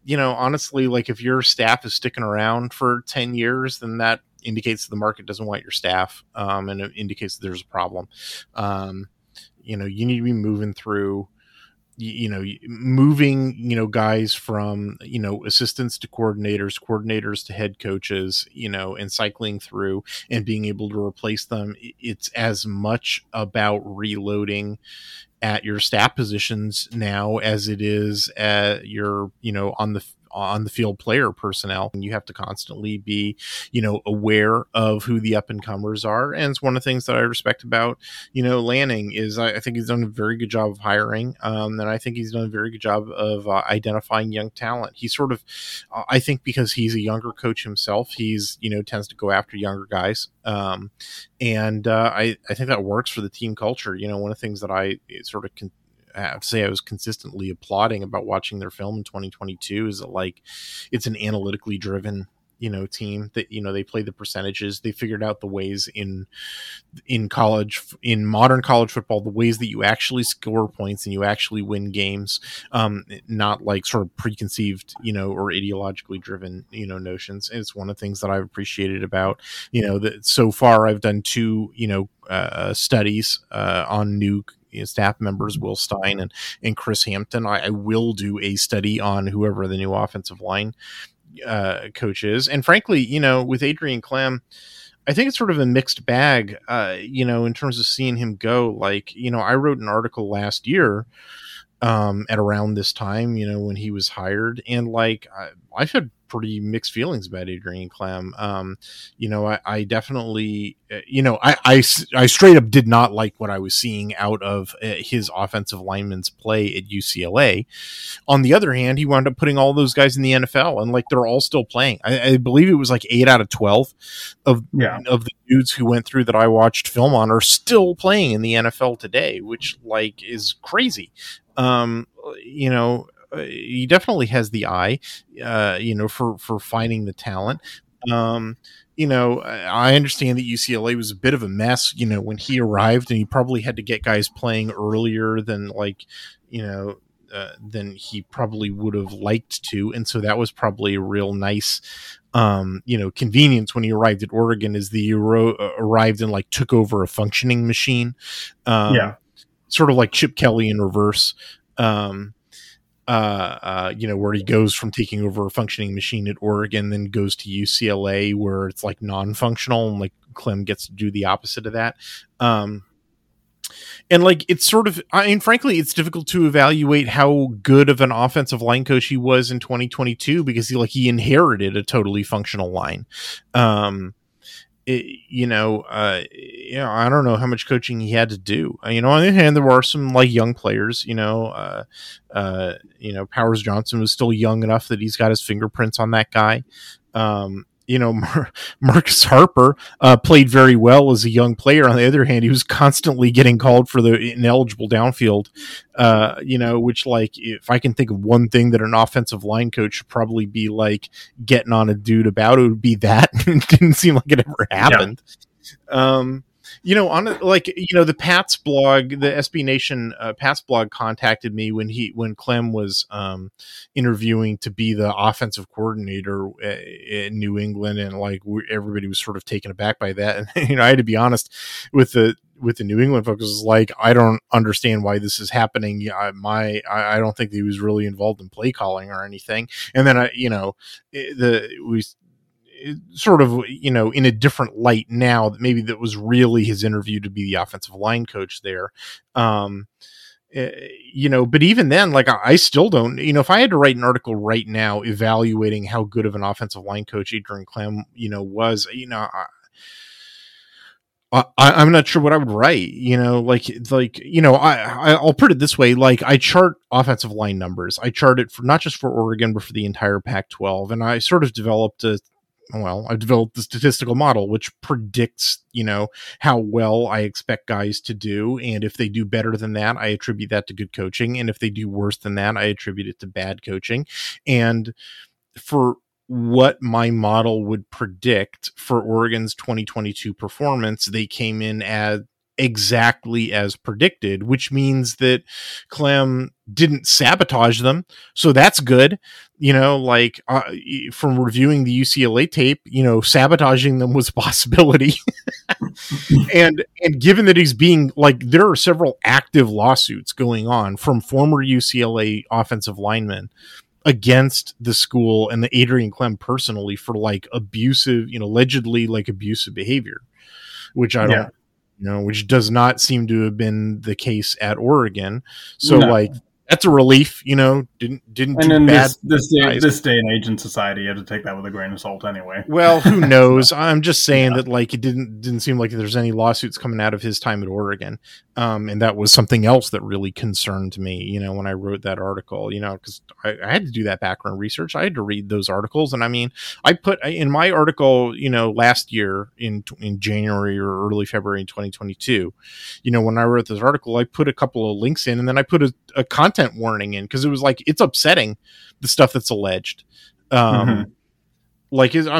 you know, honestly, like, if your staff is sticking around for 10 years, then that indicates that the market doesn't want your staff. And it indicates that there's a problem. You know, you need to be moving through, you know, moving, you know, guys from, you know, assistants to coordinators, coordinators to head coaches, you know, and cycling through and being able to replace them. It's as much about reloading at your staff positions now as it is at your, you know, on the field player personnel. And you have to constantly be, you know, aware of who the up and comers are. And it's one of the things that I respect about, you know, Lanning is I think he's done a very good job of hiring. And I think he's done a very good job of identifying young talent. He sort of, I think because he's a younger coach himself, he's, you know, tends to go after younger guys. I think that works for the team culture. You know, one of the things that I sort of I have to say I was consistently applauding about watching their film in 2022 is that, like, it's an analytically driven, you know, team that, you know, they play the percentages. They figured out the ways in college, in modern college football, the ways that you actually score points and you actually win games, not like sort of preconceived, you know, or ideologically driven, you know, notions. And it's one of the things that I've appreciated about, you know, that so far I've done 2, you know, studies on new staff members, Will Stein and Chris Hampton. I will do a study on whoever the new offensive line coach is. And frankly, you know, with Adrian Klemm, I think it's sort of a mixed bag, you know, in terms of seeing him go. Like, you know, I wrote an article last year at around this time, you know, when he was hired. And, like, I've had pretty mixed feelings about Adrian Klemm. You know, I definitely, you know, I straight up did not like what I was seeing out of his offensive lineman's play at UCLA. On the other hand, he wound up putting all those guys in the NFL, and, like, they're all still playing. I believe it was like 8 out of 12 of the dudes who went through that I watched film on are still playing in the NFL today, which, like, is crazy. You know, he definitely has the eye, you know, for finding the talent. You know, I understand that UCLA was a bit of a mess, you know, when he arrived, and he probably had to get guys playing earlier than, like, you know, than he probably would have liked to. And so that was probably a real nice, you know, convenience when he arrived at Oregon, is that he arrived and, like, took over a functioning machine. Sort of like Chip Kelly in reverse. You know, where he goes from taking over a functioning machine at Oregon, then goes to UCLA where it's, like, non-functional, and, like, Klemm gets to do the opposite of that. And, like, it's sort of, I mean, frankly, it's difficult to evaluate how good of an offensive line coach he was in 2022, because he inherited a totally functional line. I don't know how much coaching he had to do. You know, on the other hand, there were some, like, young players, you know, Powers Johnson was still young enough that he's got his fingerprints on that guy. You know, Marcus Harper played very well as a young player. On the other hand, he was constantly getting called for the ineligible downfield, you know, which, like, if I can think of one thing that an offensive line coach should probably be, like, getting on a dude about, it would be that. It didn't seem like it ever happened. Yeah. You know, on, like, you know, the Pats blog, the SB Nation Pats blog contacted me when Klemm was interviewing to be the offensive coordinator in New England, and, like, everybody was sort of taken aback by that. And, you know, I had to be honest with the New England folks, was like, I don't understand why this is happening. I don't think he was really involved in play calling or anything. And then I, you know, sort of, you know, in a different light now, that maybe that was really his interview to be the offensive line coach there. You know, but even then, like, I still don't, you know, if I had to write an article right now evaluating how good of an offensive line coach Adrian Klemm, you know, was, you know, I'm not sure what I would write, you know, like, you know, I'll put it this way. Like, I chart offensive line numbers. I chart it for not just for Oregon, but for the entire Pac-12. And I sort of developed I've developed the statistical model, which predicts, you know, how well I expect guys to do. And if they do better than that, I attribute that to good coaching. And if they do worse than that, I attribute it to bad coaching. And for what my model would predict for Oregon's 2022 performance, they came in at exactly as predicted, which means that Klemm didn't sabotage them. So that's good. You know, like, from reviewing the UCLA tape, you know, sabotaging them was a possibility. and given that he's being, like, there are several active lawsuits going on from former UCLA offensive linemen against the school and the Adrian Klemm personally for, like, abusive, you know, allegedly, like, abusive behavior, which I don't know, which does not seem to have been the case at Oregon. So like, that's a relief, you know, didn't and do in bad. This day and age in society, you have to take that with a grain of salt anyway. Well, who knows? I'm just saying that, like, it didn't seem like there's any lawsuits coming out of his time at Oregon. And that was something else that really concerned me, you know, when I wrote that article, you know, because I had to do that background research. I had to read those articles. And I mean, I put in my article, you know, last year in January or early February in 2022, you know, when I wrote this article, I put a couple of links in, and then I put a content warning in, because it was like, it's upsetting, the stuff that's alleged. Like, I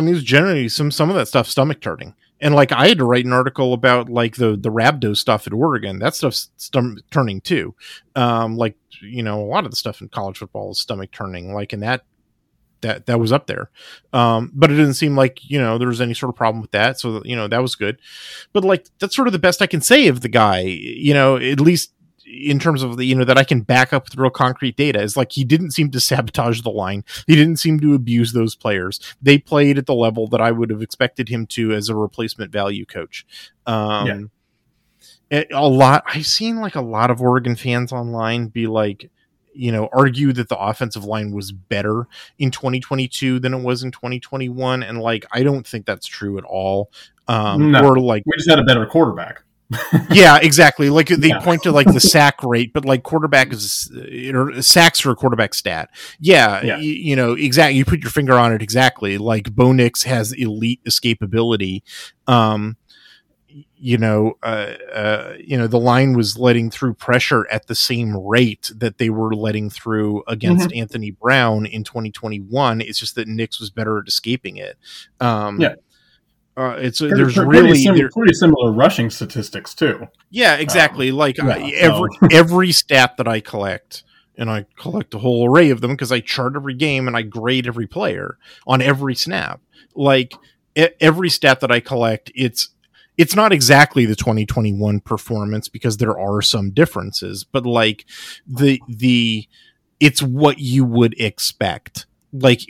mean, it was generally some of that stuff stomach turning. And like, I had to write an article about, like, the Rabdo stuff at Oregon. That stuff's stomach turning too. Like, you know, a lot of the stuff in college football is stomach turning, like, in that was up there. But it didn't seem like, you know, there was any sort of problem with that. So, you know, that was good. But like, that's sort of the best I can say of the guy, you know, at least in terms of the, you know, that I can back up with real concrete data, is like, he didn't seem to sabotage the line. He didn't seem to abuse those players. They played at the level that I would have expected him to as a replacement value coach. I've seen, like, a lot of Oregon fans online be like, you know, argue that the offensive line was better in 2022 than it was in 2021. And like, I don't think that's true at all. Or like, we just had a better quarterback. Yeah, exactly. Like, they point to, like, the sack rate, but like, quarterback is, you know, sacks are a quarterback stat. You know, exactly. You put your finger on it. Exactly. Like, Bo Nix has elite escapability. You know, the line was letting through pressure at the same rate that they were letting through against Anthony Brown in 2021. It's just that Nix was better at escaping it. Pretty similar rushing statistics too. Yeah, exactly. Every stat that I collect, and I collect a whole array of them because I chart every game and I grade every player on every snap. Like, every stat that I collect, it's not exactly the 2021 performance because there are some differences, but like the it's what you would expect. Like,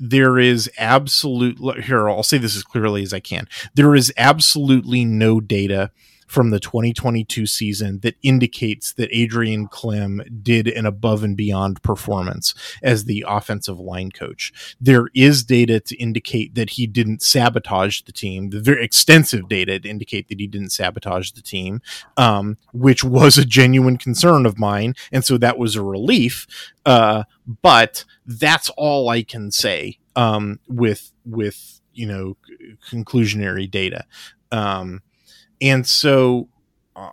there is absolutely, here, I'll say this as clearly as I can. There is absolutely no data from the 2022 season that indicates that Adrian Klemm did an above and beyond performance as the offensive line coach. There is data to indicate that he didn't sabotage the team. The very extensive data to indicate that he didn't sabotage the team, which was a genuine concern of mine. And so that was a relief. But that's all I can say, with, you know, conclusionary data. And so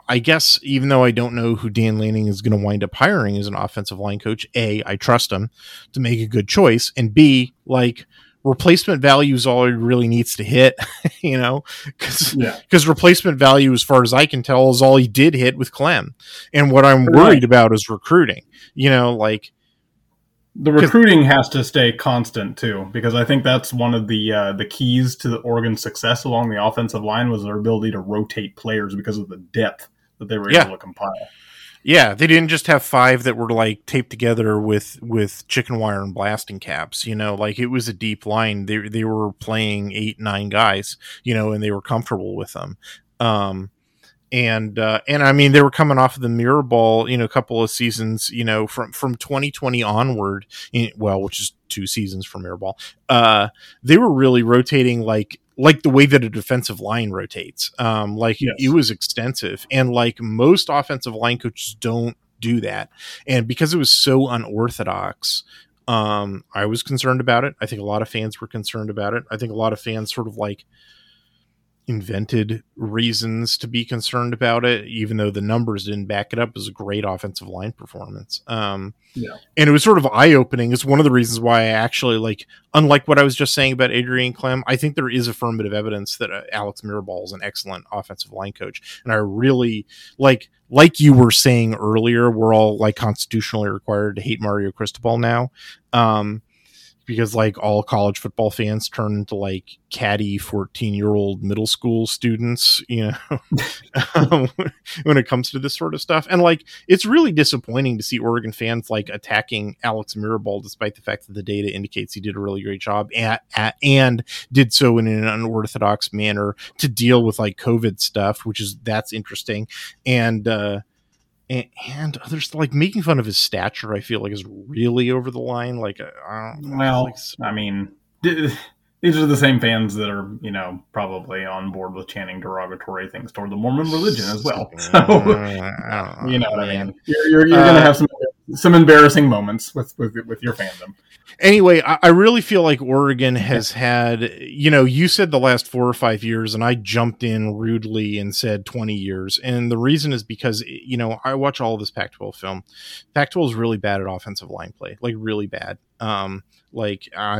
I guess, even though I don't know who Dan Lanning is going to wind up hiring as an offensive line coach, A, I trust him to make a good choice, and B, like, replacement value is all he really needs to hit, you know, because replacement value, as far as I can tell, is all he did hit with Klemm. And what I'm worried about is recruiting, you know, like. The recruiting has to stay constant too, because I think that's one of the keys to the Oregon's success along the offensive line was their ability to rotate players because of the depth that they were able to compile. Yeah, they didn't just have five that were like taped together with chicken wire and blasting caps, you know, like it was a deep line. They were playing 8-9 guys, you know, and they were comfortable with them. And I mean, they were coming off of the Mirabal, you know, a couple of seasons, you know, from 2020 onward, which is 2 seasons for Mirabal. They were really rotating like the way that a defensive line rotates. It was extensive, and like most offensive line coaches don't do that. And because it was so unorthodox, I was concerned about it. I think a lot of fans were concerned about it. I think a lot of fans sort of like invented reasons to be concerned about it, even though the numbers didn't back it up. It was a great offensive line performance. And it was sort of eye-opening. It's one of the reasons why I actually, like, unlike what I was just saying about Adrian Klemm, I think there is affirmative evidence that Alex Mirabal is an excellent offensive line coach. And I really like you were saying earlier, we're all like constitutionally required to hate Mario Cristobal now. Because like all college football fans turn into like catty 14-year-old middle school students, you know, when it comes to this sort of stuff. And like, it's really disappointing to see Oregon fans like attacking Alex Mirabal, despite the fact that the data indicates he did a really great job and did so in an unorthodox manner to deal with like COVID stuff, that's interesting. And others like making fun of his stature, I feel like is really over the line. Like, I don't know. Well, I mean, these are the same fans that are, you know, probably on board with chanting derogatory things toward the Mormon religion as well. So, you know what I mean? You're going to have some embarrassing moments with your fandom. Anyway, I really feel like Oregon has had, you know, you said the last 4 or 5 years, and I jumped in rudely and said 20 years. And the reason is because, you know, I watch all of this Pac-12 film. Pac-12 is really bad at offensive line play, like really bad. I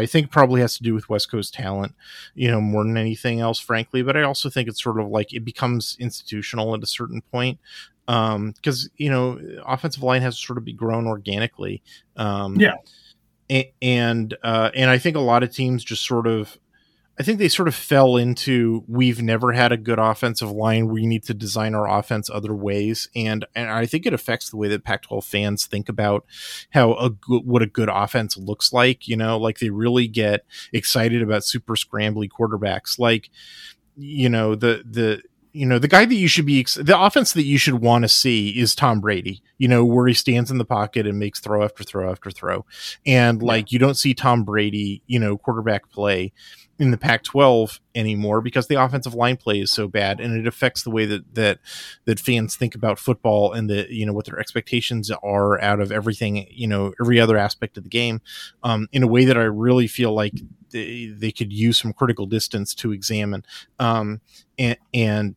think probably has to do with West Coast talent, you know, more than anything else, frankly. But I also think it's sort of like it becomes institutional at a certain point. Because, you know, offensive line has to sort of be grown organically. And I think a lot of teams just sort of, I think they sort of fell into, we've never had a good offensive line. We need to design our offense other ways. And I think it affects the way that Pac-12 fans think about how what a good offense looks like, you know, like they really get excited about super scrambly quarterbacks. Like, you know, the guy that you should be, the offense that you should want to see is Tom Brady, you know, where he stands in the pocket and makes throw after throw after throw. And like, you don't see Tom Brady, you know, quarterback play in the Pac-12 anymore because the offensive line play is so bad, and it affects the way that fans think about football and the, you know, what their expectations are out of everything, you know, every other aspect of the game, in a way that I really feel like they could use some critical distance to examine, and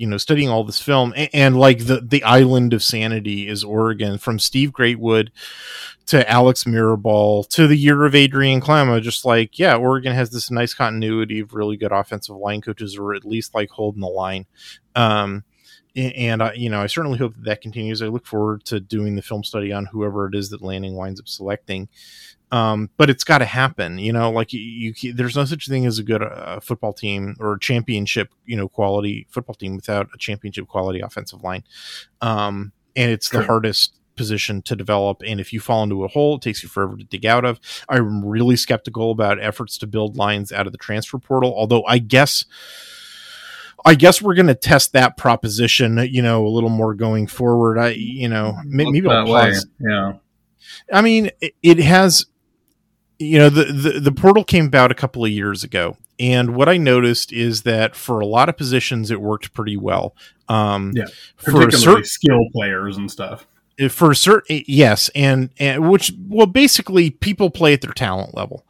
you know, studying all this film and like the island of sanity is Oregon, from Steve Greatwood to Alex Mirabal to the year of Adrian Klemm. Just like, yeah, Oregon has this nice continuity of really good offensive line coaches, or at least like holding the line. And I, you know, I certainly hope that continues. I look forward to doing the film study on whoever it is that Lanning winds up selecting. But it's got to happen, you know, like there's no such thing as a good football team or championship, you know, quality football team without a championship quality offensive line. And it's the hardest position to develop. And if you fall into a hole, it takes you forever to dig out of. I'm really skeptical about efforts to build lines out of the transfer portal, although I guess we're going to test that proposition, you know, a little more going forward. Maybe I'll pause. Yeah. I mean, it has, you know, the portal came about a couple of years ago, and what I noticed is that for a lot of positions, it worked pretty well. Particularly for skill players and stuff. For certain, yes, and which, well, basically, people play at their talent level.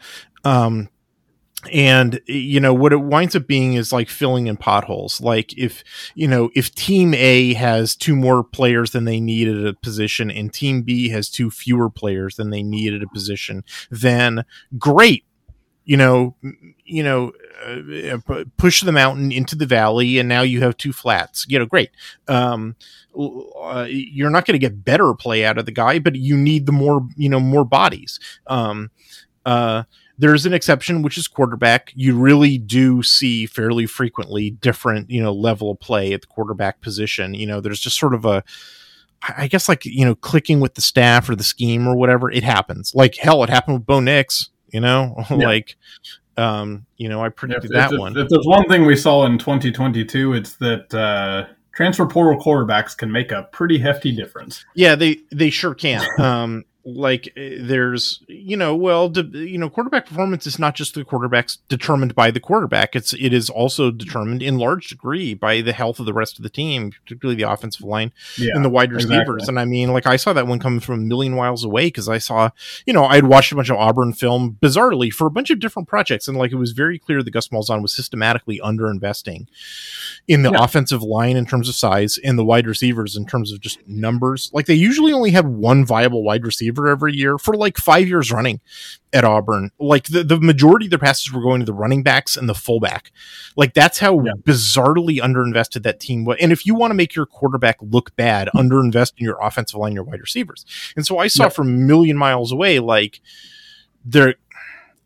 And you know what it winds up being is like filling in potholes. Like if, you know, if team A has 2 more players than they need at a position and team B has 2 fewer players than they need at a position, then great, push the mountain into the valley, and now you have 2 flats, you know, great. You're not going to get better play out of the guy, but you need the more bodies. There's an exception, which is quarterback. You really do see fairly frequently different, you know, level of play at the quarterback position. You know, there's just sort of I guess, like, you know, clicking with the staff or the scheme or whatever, it happens. Like, hell, it happened with Bo Nix, you know, like, you know, I predicted that one. If there's one thing we saw in 2022, it's that transfer portal quarterbacks can make a pretty hefty difference. Yeah, they sure can. Like, there's, you know, well, you know, quarterback performance is not just the quarterback's determined by the quarterback. It is also determined in large degree by the health of the rest of the team, particularly the offensive line and the wide receivers. Exactly. And I mean, like, I saw that one coming from a million miles away, because I saw, you know, I'd watched a bunch of Auburn film bizarrely for a bunch of different projects. And like, it was very clear that Gus Malzahn was systematically underinvesting in the offensive line in terms of size and the wide receivers in terms of just numbers. Like, they usually only had one viable wide receiver every year for like 5 years running at Auburn. Like, the majority of their passes were going to the running backs and the fullback. Like, that's how bizarrely underinvested that team was. And if you want to make your quarterback look bad, underinvest in your offensive line, your wide receivers. And so I saw from a million miles away, like,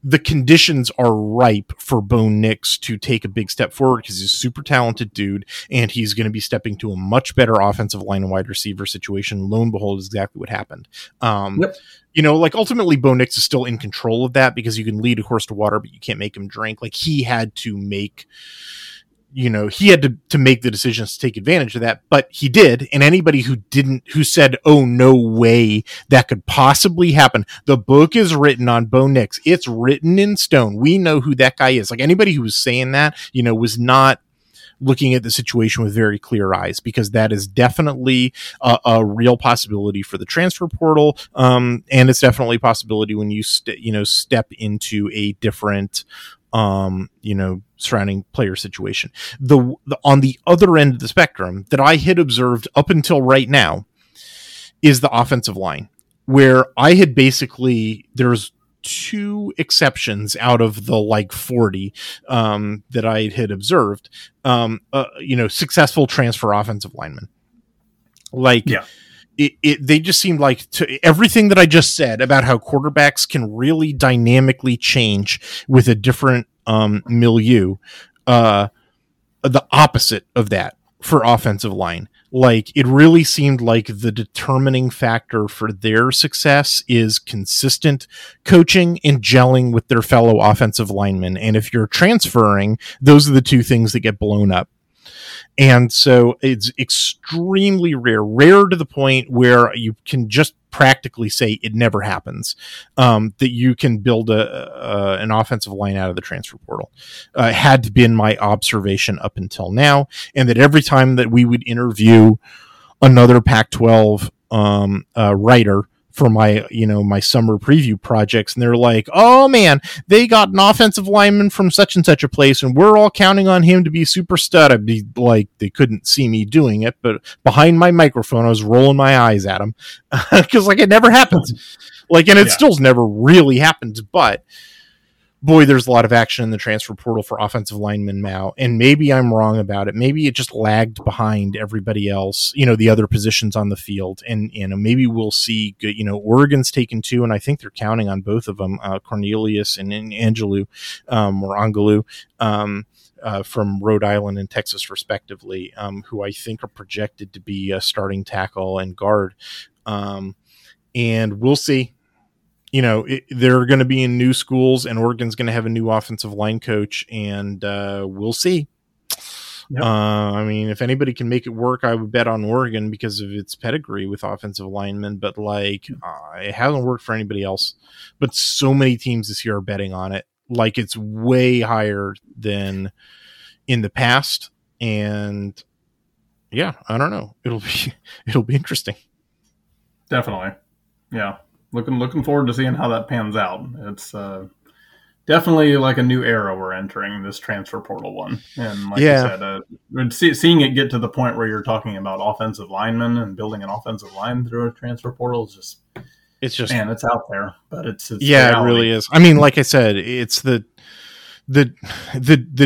the conditions are ripe for Bo Nix to take a big step forward, because he's a super talented dude and he's going to be stepping to a much better offensive line and wide receiver situation. Lo and behold, is exactly what happened. You know, like, ultimately Bo Nix is still in control of that, because you can lead a horse to water, but you can't make him drink. Like, he had to make, you know, he had to make the decisions to take advantage of that, but he did. And anybody who didn't, who said, oh, no way that could possibly happen. The book is written on Bo Nix. It's written in stone. We know who that guy is. Like, anybody who was saying that, you know, was not looking at the situation with very clear eyes, because that is definitely a real possibility for the transfer portal. And it's definitely a possibility when you, step into a different, you know, surrounding player situation. The on the other end of the spectrum that I had observed up until right now is the offensive line, where I had basically, there's two exceptions out of the like 40 that I had observed, you know, successful transfer offensive linemen. Like, they just seemed like, to everything that I just said about how quarterbacks can really dynamically change with a different milieu, the opposite of that for offensive line. Like, it really seemed like the determining factor for their success is consistent coaching and gelling with their fellow offensive linemen. And if you're transferring, those are the two things that get blown up. And so it's extremely rare to the point where you can just practically say it never happens, that you can build an offensive line out of the transfer portal. Had been my observation up until now, and that every time that we would interview another Pac-12 writer for my, you know, my summer preview projects, and they're like, oh man, they got an offensive lineman from such and such a place, and we're all counting on him to be super stud. I'd be like, they couldn't see me doing it, but behind my microphone, I was rolling my eyes at him, because like, it never happens. Like, and it still's never really happened, but boy, there's a lot of action in the transfer portal for offensive linemen now. And maybe I'm wrong about it. Maybe it just lagged behind everybody else, you know, the other positions on the field. And, you know, maybe we'll see, you know, Oregon's taken two, and I think they're counting on both of them, Cornelius and Angelou, or Angelou, from Rhode Island and Texas, respectively, who I think are projected to be a starting tackle and guard. And we'll see. You know, they're going to be in new schools, and Oregon's going to have a new offensive line coach, and we'll see. Yep. I mean, if anybody can make it work, I would bet on Oregon because of its pedigree with offensive linemen, but like, it hasn't worked for anybody else. But so many teams this year are betting on it. Like, it's way higher than in the past. And yeah, I don't know. It'll be interesting. Definitely. Yeah. Looking forward to seeing how that pans out. It's definitely like a new era we're entering, this transfer portal one. And like I said, seeing it get to the point where you're talking about offensive linemen and building an offensive line through a transfer portal is just, man, it's out there. But it's reality. It really is. I mean, like I said, it's the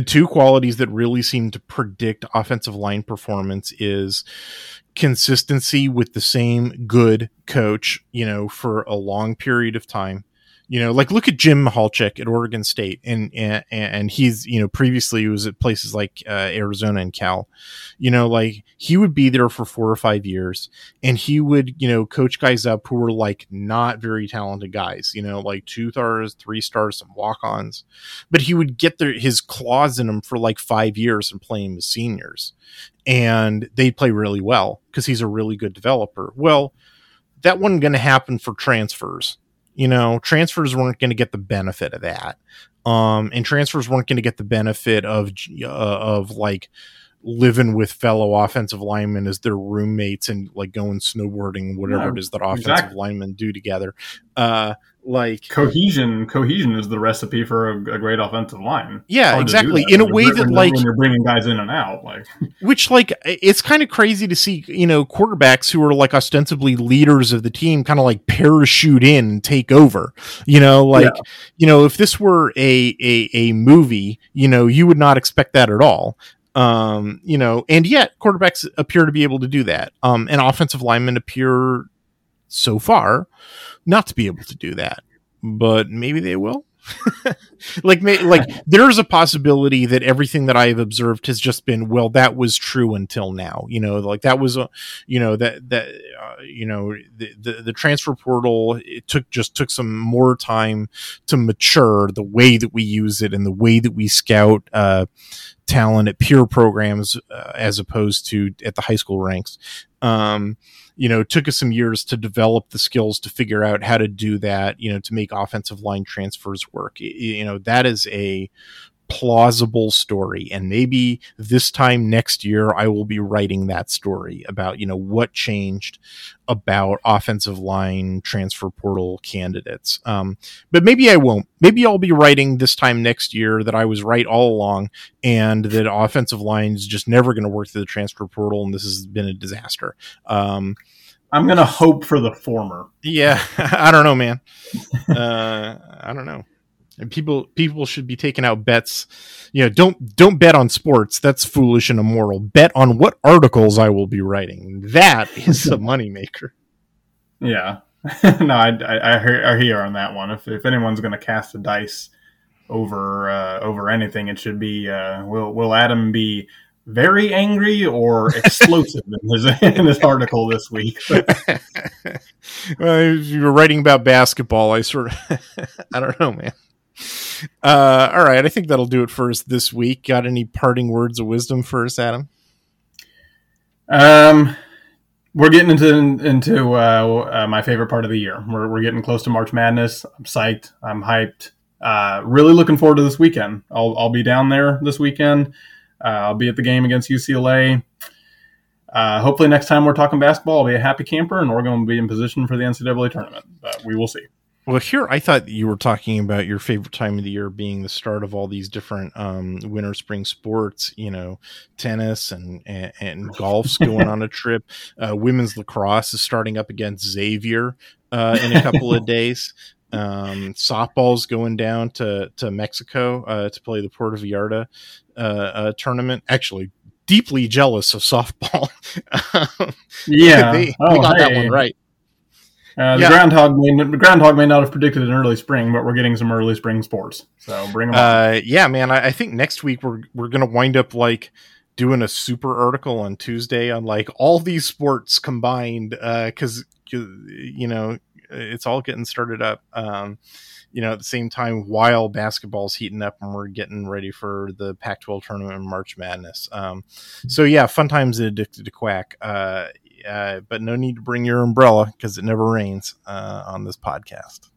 two qualities that really seem to predict offensive line performance is consistency with the same good coach, you know, for a long period of time, You know, like look at Jim Halchek at Oregon State, and he's, you know, previously he was at places like Arizona and Cal. You know, like he would be there for 4 or 5 years, and he would, you know, coach guys up who were like not very talented guys. You know, like 2 stars, 3 stars, some walk-ons, but he would get his claws in them for like 5 years and play them as seniors, and they'd play really well because he's a really good developer. Well, that wasn't going to happen for transfers. You know, transfers weren't going to get the benefit of that. And transfers weren't going to get the benefit of like living with fellow offensive linemen as their roommates and like going snowboarding, whatever it is that offensive linemen do together. Like cohesion is the recipe for a great offensive line. Yeah, exactly. In a way that like when you're bringing guys in and out, like which like it's kind of crazy to see, you know, quarterbacks who are like ostensibly leaders of the team kind of like parachute in and take over. You know, like you know, if this were a movie, you know, you would not expect that at all. You know, and yet quarterbacks appear to be able to do that. And offensive linemen appear so far not to be able to do that, but maybe they will. like there's a possibility that everything that I've observed has just been, well, that was true until now, you know, like that was, you know, that you know, the transfer portal, it took some more time to mature the way that we use it and the way that we scout, talent at peer programs, as opposed to at the high school ranks. You know, it took us some years to develop the skills to figure out how to do that, you know, to make offensive line transfers work. You know, that is a plausible story. And maybe this time next year, I will be writing that story about, you know, what changed about offensive line transfer portal candidates. But maybe I won't. Maybe I'll be writing this time next year that I was right all along and that offensive line is just never going to work through the transfer portal. And this has been a disaster. I'm going to hope for the former. Yeah. I don't know, man. I don't know. And people should be taking out bets. You know, don't bet on sports. That's foolish and immoral. Bet on what articles I will be writing. That is a moneymaker. Yeah. No, I hear on that one. If anyone's going to cast the dice over anything, it should be will Adam be very angry or explosive in this article this week. Well, if you were writing about basketball, I sort of I don't know, man. All right, I think that'll do it for us this week. Got any parting words of wisdom for us, Adam? We're getting into my favorite part of the year. We're getting close to March Madness. I'm psyched. I'm hyped. Really looking forward to this weekend. I'll be down there this weekend. I'll be at the game against UCLA. Hopefully next time we're talking basketball, I'll be a happy camper and Oregon will be in position for the NCAA tournament. But we will see. Well, here, I thought you were talking about your favorite time of the year being the start of all these different winter, spring sports, you know, tennis and golf's going on a trip. Women's lacrosse is starting up against Xavier in a couple of days. Softball's going down to Mexico to play the Puerto Vallarta tournament. Actually, deeply jealous of softball. Yeah. They got that one right. The groundhog may not have predicted an early spring, but we're getting some early spring sports. So bring them on. Yeah, man. I think next week we're going to wind up like doing a super article on Tuesday on like all these sports combined. Cause you know, it's all getting started up. You know, at the same time while basketball's heating up and we're getting ready for the Pac-12 tournament and March Madness. So yeah, fun times at Addicted to Quack. But no need to bring your umbrella because it never rains on this podcast.